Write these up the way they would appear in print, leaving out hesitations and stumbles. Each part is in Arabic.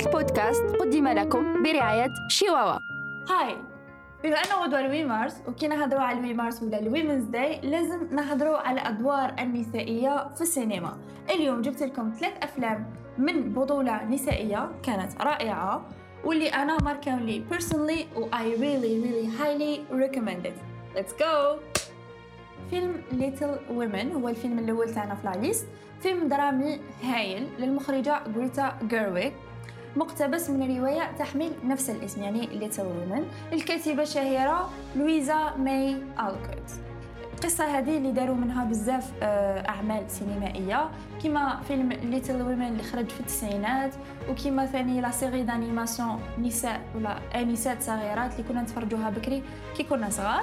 البودكاست قدم لكم برعاية شيواوا. هاي، بما أنه غدوة الويمارس وكي نهضروا على الويمارس ولا الويمنز داي لازم نهضروا على الأدوار النسائية في السينما. اليوم جبت لكم 3 أفلام من بطولة نسائية كانت رائعة واللي أنا ماركة لي personally و I really really highly recommend it. Let's go! فيلم Little Women هو الفيلم الأول تاعنا في العليست، فيلم درامي هايل للمخرجة غريتا جيرويغ، مقتبس من رواية تحمل نفس الاسم يعني Little Women للكاتبة الشهيرة لويزا ماي ألكوت. القصة هذه اللي داروا منها بزاف أعمال سينمائية كما فيلم Little Women اللي خرج في التسعينات، وكما ثاني لا سيري دانيماسيون نساء ولا آنسات صغيرات اللي كنا نتفرجوها بكري كي كنا صغار.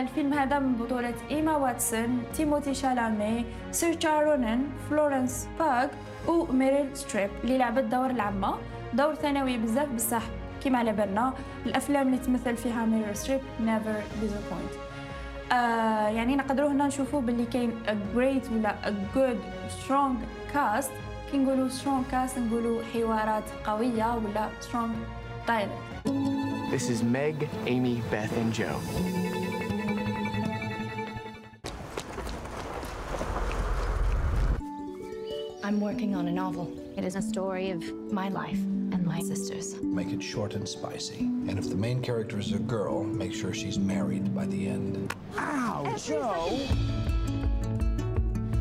الفيلم هذا من بطولة إيما واتسون، تيموثي شالامي، سيرجا رونان، فلورنس باغ وميريل ستريب اللي لعبت دور العمة، دور ثانوي بزاف بصح كما على بالنا الأفلام اللي تمثل فيها ميريل ستريب never disappoint. يعني نقدروا هنا نشوفوا باللي كاين a great ولا a good strong cast. كي نقولوا strong cast نقولوا حوارات قوية ولا strong dialogue. This is Meg, Amy, Beth and Joe. I'm working on a novel. It is a story of my life and my sisters. Make it short and spicy. And if the main character is a girl, make sure she's married by the end. Ow, Joe!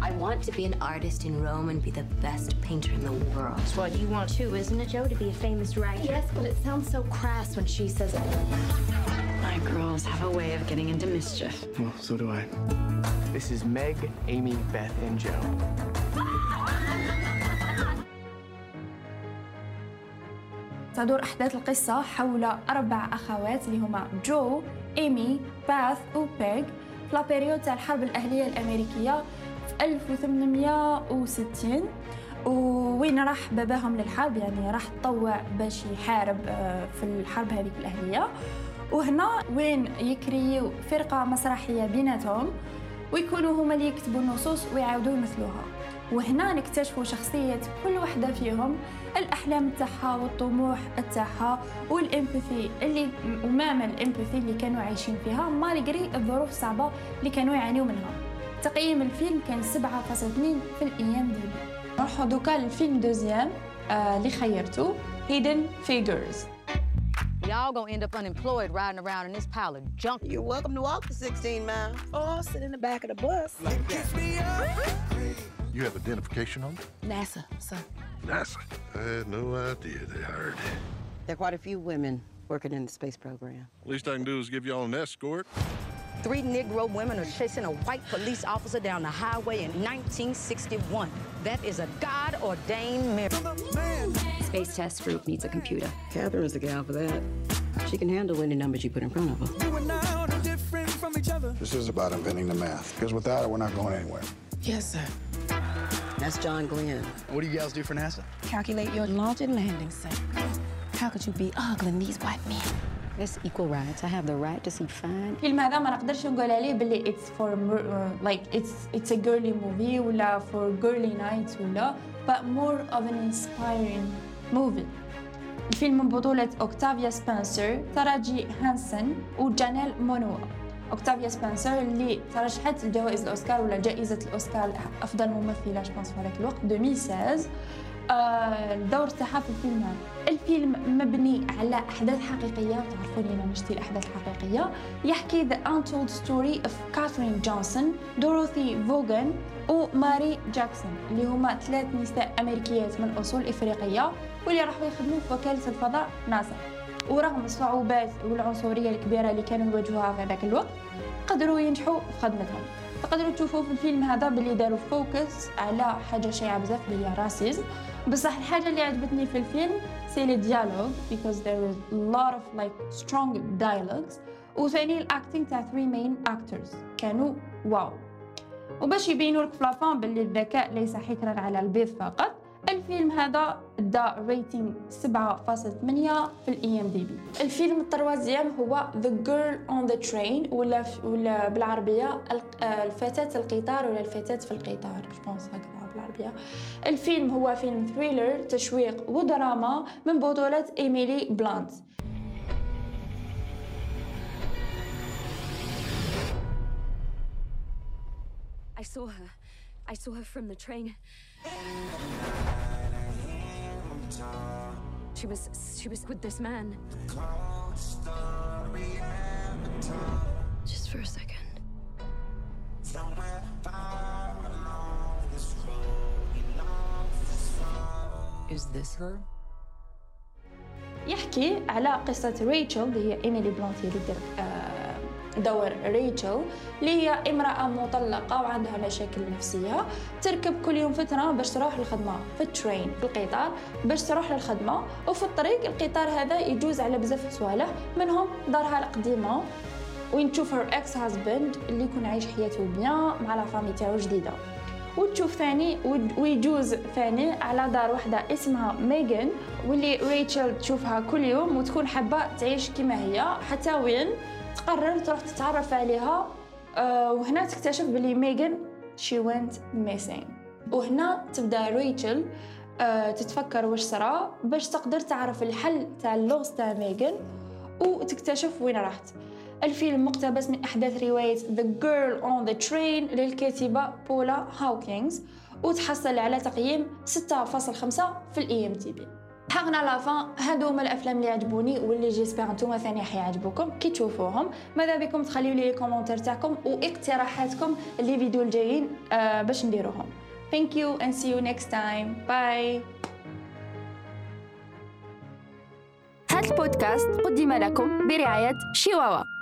I want to be an artist in Rome and be the best painter in the world. That's what you want too, isn't it, Joe? To be a famous writer. Yes, but it sounds so crass when she says it. My girls have a way of getting into mischief. Well, so do I. This is Meg, Amy, Beth, and Joe. تدور أحداث القصة حول 4 أخوات اللي هما جو، إيمي، باث وبيغ في لابيريود تاع الحرب الأهلية الأمريكية في 1860، وين راح باباهم للحرب، يعني راح تطوع باش يحارب في الحرب هذيك الأهلية، وهنا وين يكريوا فرقة مسرحية بيناتهم ويكونوا هما اللي يكتبوا النصوص ويعاودوا يمثلوها. وهنا نكتشفوا شخصية كل واحدة فيهم، الأحلام تاعها والطموح تاعها والإمباثي اللي وماما الإمباثي اللي كانوا عايشين فيها مالغري الظروف الصعبة اللي كانوا يعانيوا منها. تقييم الفيلم كان 7.2 في الIMDb. نروحوا دوكا للفيلم دوزيام اللي خيرته Hidden Figures. Y'all gonna end up unemployed riding around in this pile of junk. You're welcome to walk the 16 miles or sit in the back of the bus. You have identification on it? NASA, sir. NASA? I had no idea they hired. There are quite a few women working in the space program. Least I can do is give y'all an escort. 3 Negro women are chasing a white police officer down the highway in 1961. That is a God-ordained miracle. Space test group needs a computer. Catherine's the gal for that. She can handle any numbers you put in front of her. You and I are different from each other. This is about inventing the math, because without it, we're not going anywhere. Yes, sir. That's John Glenn. What do you guys do for NASA? Calculate your launch and landing site. How could you be ogling these white men? It's equal rights. I have the right to see fine. فيلم هذا ما نقدرش نقول عليه باللي it's for like it's a girly movie ولا for girly nights ولا but more of an inspiring movie. الفيلم من بطولة أوكتافيا سبنسر، تراجي هانسون وجانيل مونوا. أوكتافيا سبنسر اللي ترشحت لجوائز الأوسكار ولا جائزة الأوسكار أفضل ممثلة جبانس في هذاك الوقت 2016. الدور تاعها في الفيلم هذا. الفيلم مبني على أحداث حقيقية، تعرفون أنا نشتي الأحداث الحقيقية. يحكي the untold story of كاثرين جونسون، دوروثي فوغان وماري جاكسون اللي هما 3 نساء أمريكيات من أصول إفريقية واللي راحوا يخدموا في وكالة الفضاء ناسا. ورغم الصعوبات والعنصرية الكبيرة اللي كانوا يواجهوها في هذاك الوقت قدروا ينجحوا في خدمتهم. تقدروا تشوفوا في الفيلم هذا باللي داروا فوكس على حاجة شائعة بزاف اللي هي راسيزم، بصح الحاجة اللي عجبتني في الفيلم سي لي ديالوغ because there was a lot of like strong dialogues، وثاني الاكتينغ تاع 3 main actors كانوا واو. وباش يبينوا لك فلافون باللي الذكاء ليس حكرا على البيض فقط، الفيلم هذا دا ريتينغ 7.8 في الIMDb. الفيلم التروازيام هو The Girl on the Train ولا بالعربية الفتاة القطار ولا الفتاة في القطار، جوبونس هكذا بالعربية. الحربية. الفيلم هو فيلم ثريلر تشويق ودراما من بطولة إيميلي بلانت. I saw her from the train. She was with this man. Just for a second. Is this her? يحكي على قصة ريتشل اللي هي إيميلي بلانت اللي دير دور ريتشل اللي هي امرأة مطلقة وعندها مشاكل نفسية، تركب كل يوم فترة باش تروح للخدمة في الترين في القطار باش تروح للخدمة، وفي الطريق القطار هذا يجوز على بزاف صوالح منهم دارها القديمة وين تشوف هير اكس هازبند اللي يكون عايش حياته بيان مع لا فامي تاعو جديدة، وتشوف ثاني ويجوز ثاني على دار واحدة اسمها ميغان واللي ريتشل تشوفها كل يوم وتكون حابة تعيش كما هي، حتى وين تقرر تروح تتعرف عليها وهنا تكتشف بلي ميغان she went missing. وهنا تبدا ريتشل تتفكر واش صرا باش تقدر تعرف الحل تاع اللغز تاع ميغان وتكتشف وين راحت. الفيلم مقتبس من احداث روايه The Girl on the Train للكاتبه بولا هاوكينز وتحصل على تقييم 6.5 في IMDb. حقنا لافان. هادو هما الافلام اللي عجبوني واللي جيسبيغ نتوما ثاني حيعجبوكم كي تشوفوهم. ماذا بكم تخليوا لي الكومونتير تاعكم واقتراحاتكم لي فيديو الجايين باش نديروهم. Thank you and see you next time. Bye. هاد البودكاست قدم لكم برعاية شيواوا.